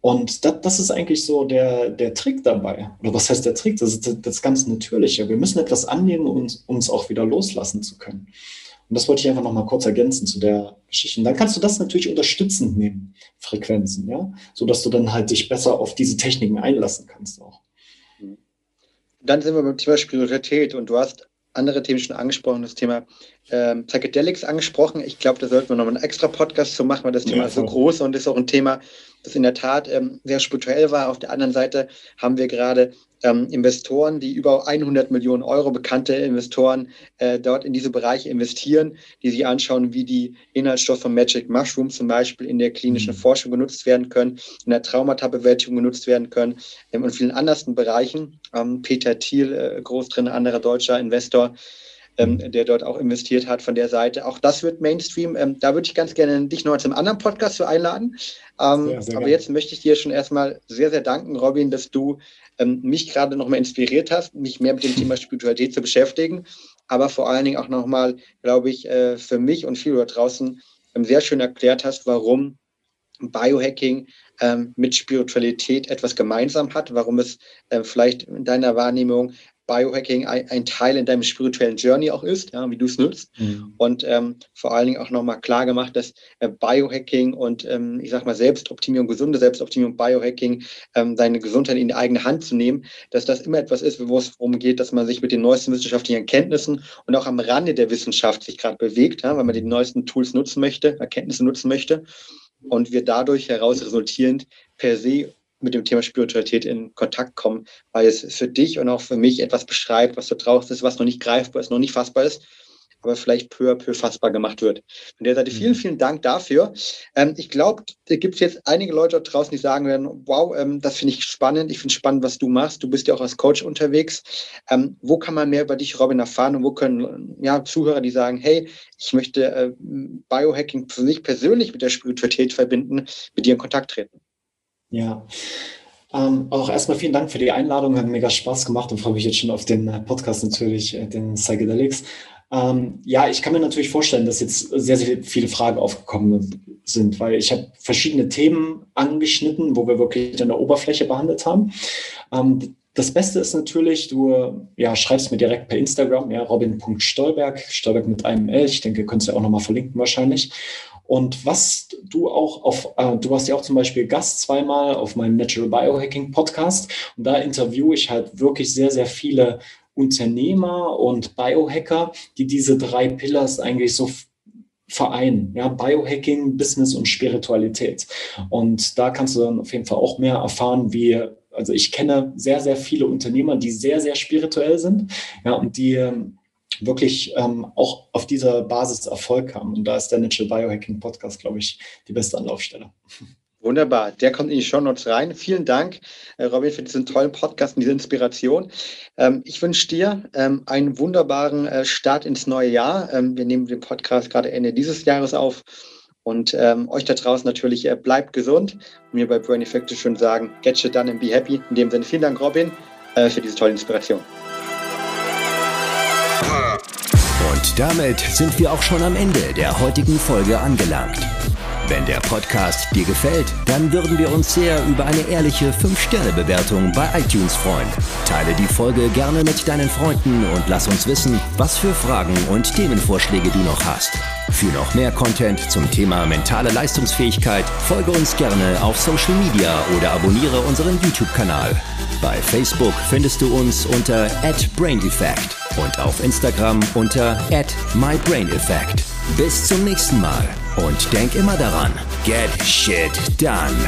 Und das ist eigentlich so der Trick dabei. Oder was heißt der Trick? Das ist das ganz Natürliche. Wir müssen etwas annehmen, um es auch wieder loslassen zu können. Und das wollte ich einfach noch mal kurz ergänzen zu der Geschichte. Und dann kannst du das natürlich unterstützend nehmen, Frequenzen, ja? Sodass du dann halt dich besser auf diese Techniken einlassen kannst auch. Dann sind wir beim Thema Spiritualität und du hast andere Themen schon angesprochen, das Thema Psychedelics angesprochen. Ich glaube, da sollten wir nochmal einen extra Podcast zu machen, weil das Thema ist so groß und ist auch ein Thema, das in der Tat sehr spirituell war. Auf der anderen Seite haben wir gerade Investoren, die über 100 Millionen Euro, bekannte Investoren, dort in diese Bereiche investieren, die sich anschauen, wie die Inhaltsstoffe von Magic Mushroom zum Beispiel in der klinischen Forschung genutzt werden können, in der Traumata-Bewältigung genutzt werden können und vielen anderen Bereichen. Peter Thiel, groß drin, anderer deutscher Investor, der dort auch investiert hat von der Seite. Auch das wird Mainstream. Da würde ich ganz gerne dich noch zu einem anderen Podcast zu einladen. Sehr aber jetzt möchte ich dir schon erstmal sehr, sehr danken, Robin, dass du mich gerade nochmal inspiriert hast, mich mehr mit dem Thema Spiritualität zu beschäftigen. Aber vor allen Dingen auch nochmal, glaube ich, für mich und viele da draußen sehr schön erklärt hast, warum Biohacking mit Spiritualität etwas gemeinsam hat, warum es vielleicht in deiner Wahrnehmung Biohacking ein Teil in deinem spirituellen Journey auch ist, ja, wie du es nutzt. Und vor allen Dingen auch nochmal klar gemacht, dass Biohacking und ich sag mal Selbstoptimierung, gesunde Selbstoptimierung, Biohacking, seine Gesundheit in die eigene Hand zu nehmen, dass das immer etwas ist, wo es darum geht, dass man sich mit den neuesten wissenschaftlichen Erkenntnissen und auch am Rande der Wissenschaft sich gerade bewegt, ja, weil man die neuesten Tools nutzen möchte, Erkenntnisse nutzen möchte und wir dadurch heraus resultierend per se mit dem Thema Spiritualität in Kontakt kommen, weil es für dich und auch für mich etwas beschreibt, was da draußen ist, was noch nicht greifbar ist, noch nicht fassbar ist, aber vielleicht peu à peu fassbar gemacht wird. Von der Seite vielen, vielen Dank dafür. Ich glaube, da gibt es jetzt einige Leute da draußen, die sagen werden, wow, das finde ich spannend. Ich finde es spannend, was du machst. Du bist ja auch als Coach unterwegs. Wo kann man mehr über dich, Robin, erfahren? Und wo können Zuhörer, die sagen, hey, ich möchte Biohacking für sich persönlich mit der Spiritualität verbinden, mit dir in Kontakt treten? Ja, auch erstmal vielen Dank für die Einladung. Hat mega Spaß gemacht und freue mich jetzt schon auf den Podcast natürlich, den Psychedelics. Ja, ich kann mir natürlich vorstellen, dass jetzt sehr, sehr viele Fragen aufgekommen sind, weil ich habe verschiedene Themen angeschnitten, wo wir wirklich an der Oberfläche behandelt haben. Das Beste ist natürlich, du schreibst mir direkt per Instagram, robin.stolberg mit einem L. Ich denke, könntest du ja auch nochmal verlinken wahrscheinlich. Und was du auch du warst ja auch zum Beispiel Gast zweimal auf meinem Natural Biohacking Podcast und da interviewe ich halt wirklich sehr, sehr viele Unternehmer und Biohacker, die diese drei Pillars eigentlich so vereinen, Biohacking, Business und Spiritualität. Und da kannst du dann auf jeden Fall auch mehr erfahren, also ich kenne sehr, sehr viele Unternehmer, die sehr, sehr spirituell sind, und die wirklich auch auf dieser Basis Erfolg haben. Und da ist der Natural Biohacking Podcast, glaube ich, die beste Anlaufstelle. Wunderbar, der kommt in die Shownotes rein. Vielen Dank, Robin, für diesen tollen Podcast und diese Inspiration. Ich wünsche dir einen wunderbaren Start ins neue Jahr. Wir nehmen den Podcast gerade Ende dieses Jahres auf. Und euch da draußen natürlich, bleibt gesund. Und mir bei Brain Effect schon sagen, get shit done and be happy. In dem Sinne, vielen Dank, Robin, für diese tolle Inspiration. Und damit sind wir auch schon am Ende der heutigen Folge angelangt. Wenn der Podcast dir gefällt, dann würden wir uns sehr über eine ehrliche 5-Sterne-Bewertung bei iTunes freuen. Teile die Folge gerne mit deinen Freunden und lass uns wissen, was für Fragen und Themenvorschläge du noch hast. Für noch mehr Content zum Thema mentale Leistungsfähigkeit, folge uns gerne auf Social Media oder abonniere unseren YouTube-Kanal. Bei Facebook findest du uns unter @braineffect und auf Instagram unter @mybraineffect. Bis zum nächsten Mal und denk immer daran, get shit done.